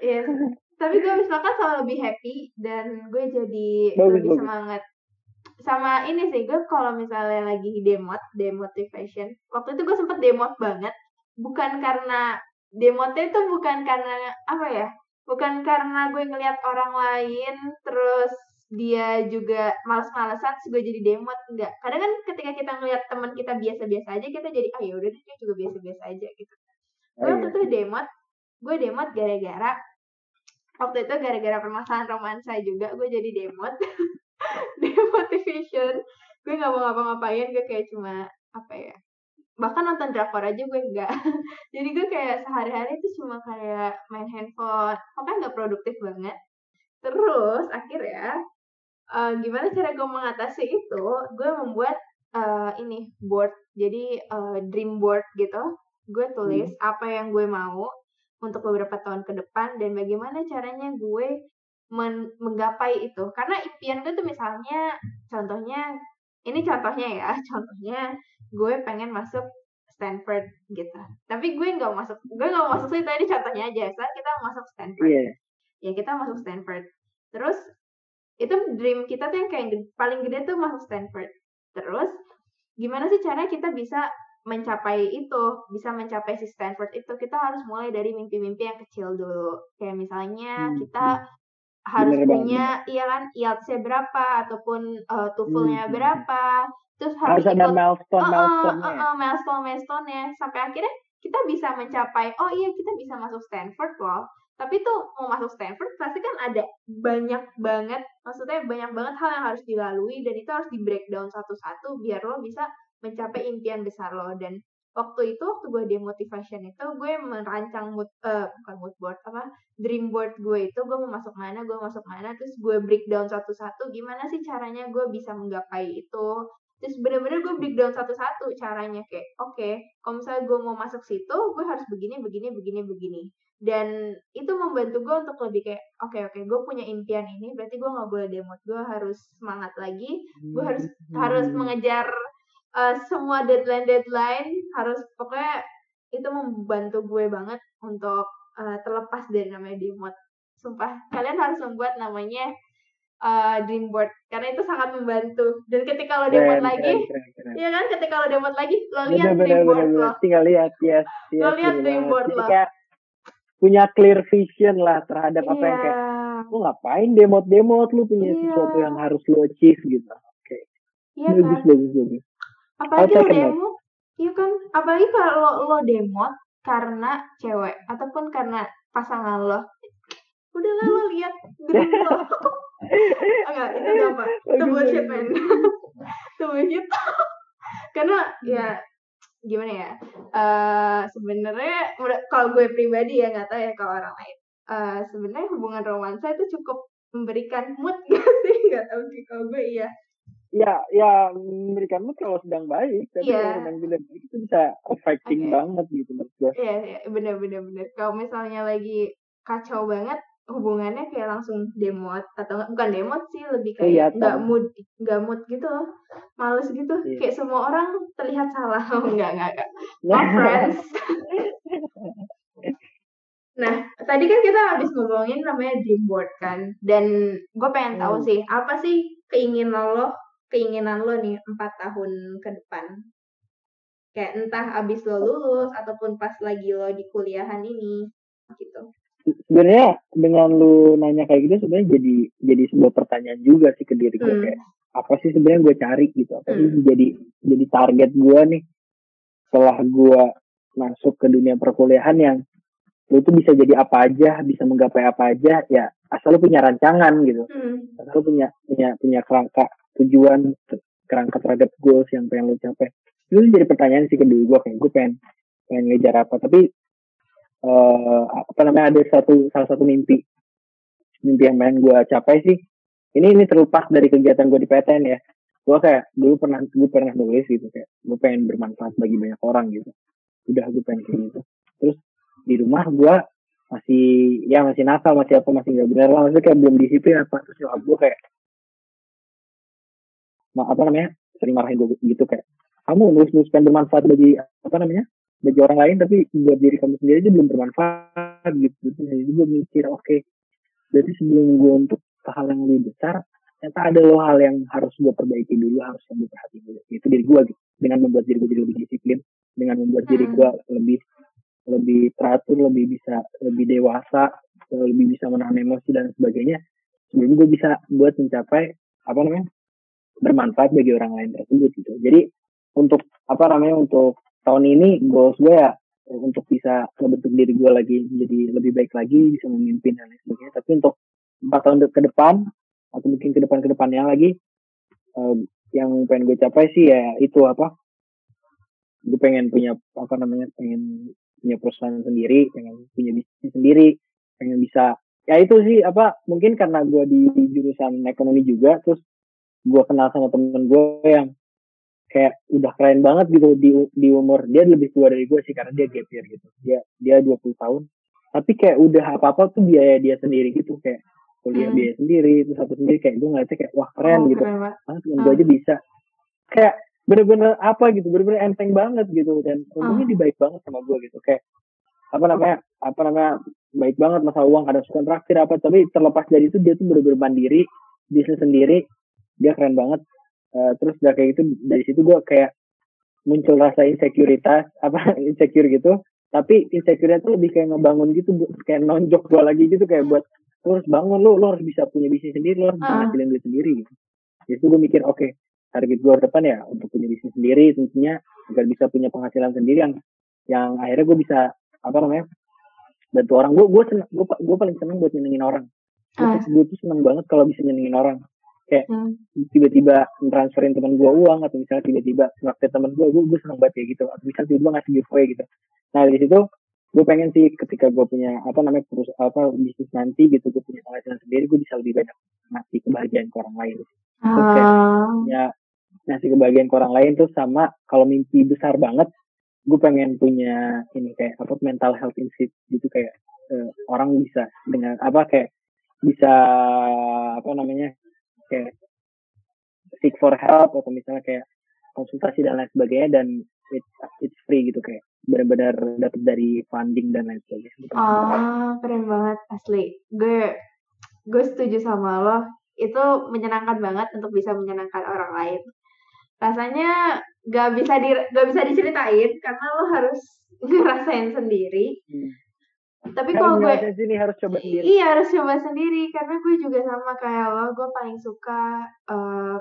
Iya. Yes. Tapi gue habis makan selalu lebih happy. Dan gue jadi lebih semangat. Sama ini sih, gue kalau misalnya lagi demotivation, waktu itu gue sempet demot banget, bukan karena gue ngelihat orang lain terus dia juga malas-malesan terus gue jadi demot. Enggak, kadang kan ketika kita ngelihat teman kita biasa-biasa aja, kita jadi ah yaudah deh, dia juga biasa-biasa aja gitu. Gue waktu itu demot gara-gara permasalahan romansa juga, gue jadi demot. Demotivation, gue nggak mau ngapa-ngapain, gue kayak cuma bahkan nonton drakor aja gue nggak. Jadi gue kayak sehari-hari itu cuma kayak main handphone, makanya nggak produktif banget. Terus akhirnya gimana cara gue mengatasi itu? Gue membuat board, jadi dream board gitu. Gue tulis apa yang gue mau untuk beberapa tahun ke depan dan bagaimana caranya gue menggapai itu. Karena impian gue tuh misalnya contohnya gue pengen masuk Stanford gitu, tapi gue nggak masuk sih, tadi contohnya aja saat kita masuk Stanford. Ya kita masuk Stanford, terus itu dream kita tuh yang kayak paling gede tuh masuk Stanford. Terus gimana sih cara kita bisa mencapai itu, bisa mencapai si Stanford itu? Kita harus mulai dari mimpi-mimpi yang kecil dulu, kayak misalnya kita harus bener punya IELTS-nya berapa ataupun TOEFL-nya berapa, terus harus ada milestone-nya sampai akhirnya kita bisa mencapai, oh iya kita bisa masuk Stanford loh. Tapi tuh mau masuk Stanford pasti kan ada banyak banget, maksudnya banyak banget hal yang harus dilalui, dan itu harus di breakdown satu-satu biar lo bisa mencapai impian besar lo. Dan waktu itu, waktu gue demotivation itu, gue merancang dream board gue itu, gue mau masuk mana, terus gue breakdown satu-satu, gimana sih caranya gue bisa menggapai itu. Terus benar-benar gue breakdown satu-satu caranya, kayak oke, kalau misalnya gue mau masuk situ, gue harus begini. Dan itu membantu gue untuk lebih kayak, oke, gue punya impian ini, berarti gue gak boleh demot, gue harus semangat lagi, gue harus mengejar semua deadline, harus pokoknya itu membantu gue banget untuk terlepas dari namanya demot. Sumpah, kalian harus membuat namanya dream board, karena itu sangat membantu. Dan ketika lo demot lagi, iya kan, ketika lo demot lagi, lo lihat dream board lo. Tinggal lihat, yes, lo lihat dream board lo. Punya clear vision lah terhadap apa yang kayak lu ngapain demot-demot, lu punya sesuatu yang harus lu achieve gitu. Oke. Iya kan? Bagus. Apalagi lu demot, iya kan? Apalagi kalau lo demot karena cewek ataupun karena pasangan lo. Udah lah lo lihat dream lo. Enggak, itu gampang. Itu bullshit, man. Itu bullshit. Karena gimana ya, sebenarnya kalau gue pribadi ya, nggak tahu ya kalau orang lain, sebenarnya hubungan romansa itu cukup memberikan mood gak sih? Nggak tahu sih kalau gue. Ya memberikan mood kalau sedang baik, tapi kalau sedang tidak baik itu bisa affecting banget gitu menurut gue. Iya benar. Kalau misalnya lagi kacau banget hubungannya, kayak langsung demot atau bukan demot sih, lebih kayak nggak mood gitu loh, males gitu, kayak semua orang terlihat salah. Enggak. My friends. Nah, tadi kan kita habis ngomongin namanya dream board kan, dan gue pengen tahu sih apa sih keinginan lo nih 4 tahun ke depan, kayak entah abis lo lulus ataupun pas lagi lo di kuliahan ini gitu. Sebenarnya dengan lu nanya kayak gitu, sebenarnya jadi sebuah pertanyaan juga sih ke diri gue, kayak apa sih sebenarnya gue cari gitu, apa sih jadi target gue nih setelah gue masuk ke dunia perkuliahan, yang lu tuh bisa jadi apa aja, bisa menggapai apa aja ya, asal lu punya rancangan gitu, asal lu punya kerangka tujuan, kerangka target goals yang pengen lu capai. Itu jadi pertanyaan sih ke diri gue, kayak gue pengen ngejar apa. Tapi ada salah satu mimpi yang pengen gue capai sih, ini terlepas dari kegiatan gue di PTN ya. Gue kayak dulu gue pernah nulis gitu, kayak gue pengen bermanfaat bagi banyak orang gitu. Udah, gue pengen kayak gitu. Terus di rumah gue masih nakal, masih nggak benar lah, maksudnya kayak belum disiplin apa. Terus nyokap gue kayak sering marahin gue gitu, kayak kamu nulis pengen bermanfaat bagi bagi orang lain, tapi buat diri kamu sendiri aja belum bermanfaat gitu. Jadi gue mikir, oke, berarti sebelum gue untuk ke hal yang lebih besar, ternyata ada loh hal yang harus gue perbaiki dulu, harus gue perhatiin dulu. Itu diri gue gitu. Dengan membuat diri gue jadi lebih disiplin, dengan membuat diri gue lebih teratur, lebih dewasa, lebih bisa menahan emosi dan sebagainya. Jadi gue bisa buat mencapai bermanfaat bagi orang lain tersebut gitu. Jadi untuk untuk tahun ini goals gue ya untuk bisa membentuk diri gue lagi jadi lebih baik lagi, bisa memimpin dan lain sebagainya. Tapi untuk 4 tahun ke depan atau mungkin ke depannya lagi, yang pengen gue capai sih ya itu gue pengen punya perusahaan sendiri, pengen punya bisnis sendiri, pengen bisa ya itu sih mungkin karena gue di jurusan ekonomi juga, terus gue kenal sama temen gue yang kayak udah keren banget gitu di umur. Dia lebih tua dari gue sih, karena dia gap year gitu. Dia 20 tahun. Tapi kayak udah apa-apa tuh biaya dia sendiri gitu, kayak kuliah biaya sendiri, terus satu sendiri, kayak gue ngeliatnya kayak wah keren gitu. Karena temen gue aja bisa. Kayak bener-bener bener-bener enteng banget gitu, dan untungnya dia baik banget sama gue gitu. Kayak baik banget masalah uang, kadang suka traktir tapi terlepas dari itu dia tuh bener-bener mandiri, bisnis sendiri. Dia keren banget. Terus udah kayak gitu, dari situ gue kayak muncul rasa insecure gitu, Tapi insecure-nya tuh lebih kayak ngebangun gitu, kayak nonjok gue lagi gitu, kayak buat lo harus bangun, lo harus bisa punya bisnis sendiri, lo harus menghasilkan duit sendiri gitu. Jadi gue mikir oke, target gue depan ya untuk punya bisnis sendiri tentunya, agar bisa punya penghasilan sendiri yang akhirnya gue bisa bantu orang. Gue paling seneng buat nyenengin orang. Gue tuh seneng banget kalau bisa nyenengin orang. Kayak tiba-tiba transferin teman gue uang, atau misalnya tiba-tiba ngasih teman gue seneng banget ya gitu. Atau misalnya tiba-tiba ngasih giveaway gitu. Nah dari situ gue pengen sih ketika gue punya bisnis nanti gitu, gue punya penghasilan sendiri, gue bisa lebih banyak ngasih kebahagiaan ke orang lain. Terus kayak punya ngasih kebahagiaan ke orang lain tuh, sama kalau mimpi besar banget, gue pengen punya ini kayak mental health institute gitu, kayak orang bisa dengan kayak seek for help atau misalnya kayak konsultasi dan lain sebagainya, dan it's free gitu, kayak benar-benar dapat dari funding dan lain sebagainya. Keren banget asli. Gue setuju sama lo, itu menyenangkan banget untuk bisa menyenangkan orang lain. Rasanya nggak bisa diceritain karena lo harus ngerasain sendiri. Tapi kalau gue sini harus coba sendiri. Iya, harus coba sendiri, karena gue juga sama kayak lo. Gue paling suka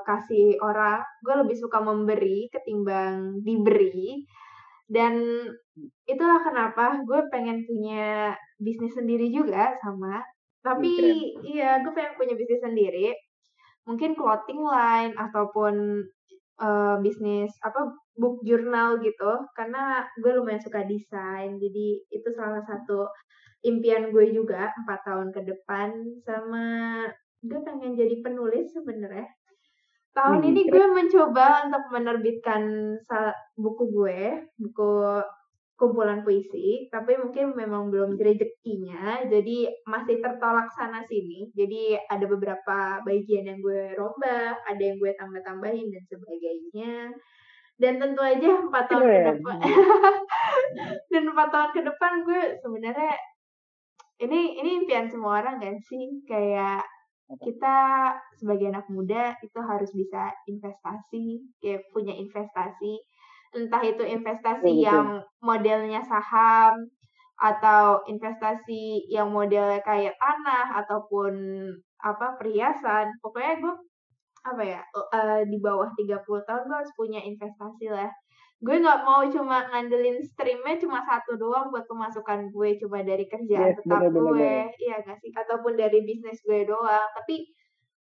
kasih orang. Gue lebih suka memberi ketimbang diberi. Dan itulah kenapa gue pengen punya bisnis sendiri juga sama. Tapi iya, gue pengen punya bisnis sendiri. Mungkin clothing line ataupun bisnis book jurnal gitu, karena gue lumayan suka desain, jadi itu salah satu impian gue juga 4 tahun ke depan. Sama gue pengen jadi penulis sebenarnya. Tahun ini gue mencoba untuk menerbitkan buku gue, buku kumpulan puisi, tapi mungkin memang belum rezekinya, jadi masih tertolak sana sini. Jadi ada beberapa bagian yang gue rombak, ada yang gue tambah-tambahin dan sebagainya. Dan tentu aja 4 tahun ke depan. Dan 4 tahun ke depan gue sebenarnya ini impian semua orang kan sih, kayak kita sebagai anak muda itu harus bisa investasi, kayak punya investasi. Entah itu investasi yang modelnya saham, atau investasi yang modelnya kayak tanah, ataupun perhiasan. Pokoknya gue di bawah 30 tahun gue harus punya investasi lah. Gue nggak mau cuma ngandelin streamnya cuma satu doang buat pemasukan gue, cuma dari kerjaan tetap gue. Iya nggak sih, ataupun dari bisnis gue doang. Tapi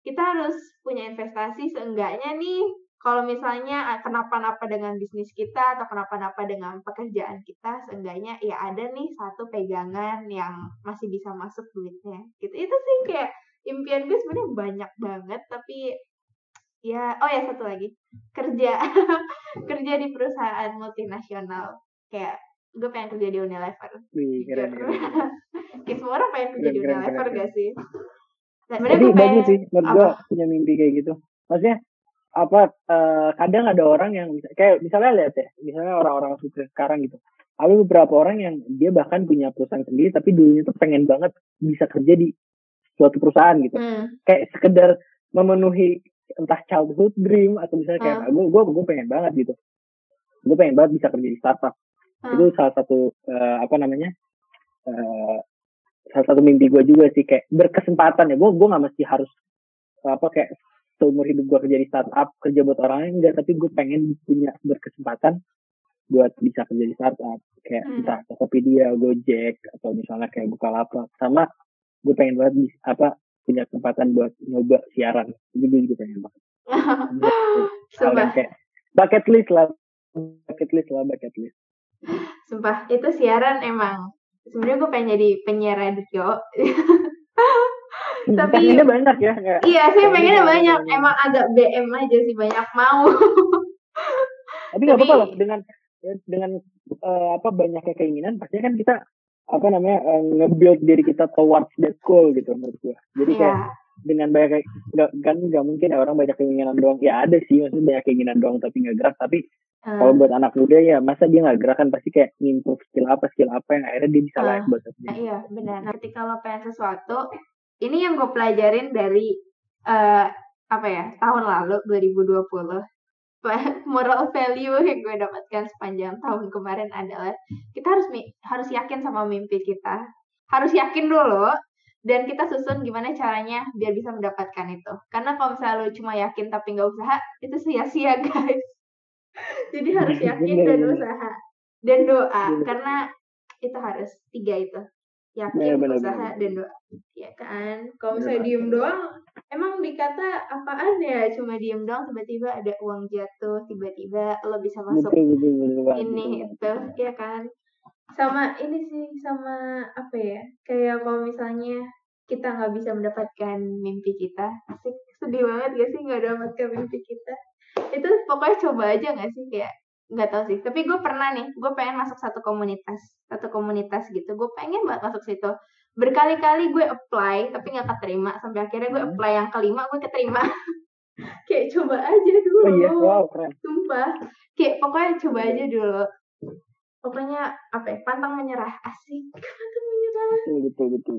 kita harus punya investasi seenggaknya nih. Kalau misalnya kenapa-napa dengan bisnis kita atau kenapa-napa dengan pekerjaan kita, seenggaknya ya ada nih satu pegangan yang masih bisa masuk duitnya. Gitu. Itu sih kayak impian gue sebenarnya banyak banget, tapi ya satu lagi, kerja di perusahaan multinasional. Kayak gue pengen kerja di Unilever. Wih, keren. Kayak semua orang pengen kerja di Unilever gak sih? Jadi bagus sih, menurut gue punya mimpi kayak gitu. Maksudnya kadang ada orang yang kayak misalnya lihat ya, misalnya orang-orang sukses sekarang gitu, ada beberapa orang yang dia bahkan punya perusahaan sendiri, tapi dulunya tuh pengen banget bisa kerja di suatu perusahaan gitu, kayak sekedar memenuhi entah childhood dream atau misalnya kayak gue pengen banget gitu, gue pengen banget bisa kerja di startup. Itu salah satu salah satu mimpi gue juga sih, kayak berkesempatan ya, gue nggak mesti harus kayak seumur hidup gue kerja di startup, kerja buat orang lain, enggak, tapi gue pengen punya berkesempatan buat bisa kerja di startup, kayak entah Tokopedia, Gojek, atau misalnya kayak Bukalapak. Sama gue pengen banget punya kesempatan buat nyoba siaran, jadi gue juga pengen banget. Kayak bucket list. Sumpah, itu siaran emang. Sebenarnya gue pengen jadi penyiar radio. Tapi pengennya banyak ya? Gak? Iya sih, pengennya banyak. Emang agak BM aja sih, banyak mau. Tapi nggak apa-apa loh, dengan banyaknya keinginan, pastinya kan kita nge-build diri kita towards that goal gitu menurut gue. Jadi kayak dengan banyak, kan nggak mungkin orang banyak keinginan doang. Ya ada sih, maksudnya banyak keinginan doang tapi nggak gerak. Tapi kalau buat anak muda ya masa dia nggak gerakan, pasti kayak ngimprove skill apa yang akhirnya dia bisa layak buat sesuatu. Iya benar. Ketika lo pengen sesuatu, ini yang gue pelajarin dari tahun lalu 2020. moral value yang gue dapatkan sepanjang tahun kemarin adalah kita harus yakin sama mimpi kita. Harus yakin dulu, dan kita susun gimana caranya biar bisa mendapatkan itu. Karena kalau misalnya lo cuma yakin tapi gak usaha, itu sia-sia guys. Jadi harus yakin dan usaha. Dan doa, karena itu harus, tiga itu. Yakin, usaha, dan doa. Ya kan? Kalau misalnya diem doang, emang dikata apaan ya, cuma diem doang, tiba-tiba ada uang jatuh, tiba-tiba lo bisa masuk ini itu, ya kan? Sama ini sih, sama apa ya, kayak kalau misalnya kita nggak bisa mendapatkan mimpi kita, asik, sedih banget gak sih nggak dapatkan mimpi kita, itu pokoknya coba aja nggak sih, kayak nggak tahu sih, tapi gue pernah nih, gue pengen masuk satu komunitas gitu, gue pengen banget masuk situ. Berkali-kali gue apply tapi nggak keterima, sampai akhirnya gue apply yang kelima gue keterima. Kayak coba aja dulu. Oh, iya. Wow, keren. Sumpah, kayak pokoknya coba aja dulu, pokoknya apa ya, pantang menyerah, asik, pantang menyerah. Betul.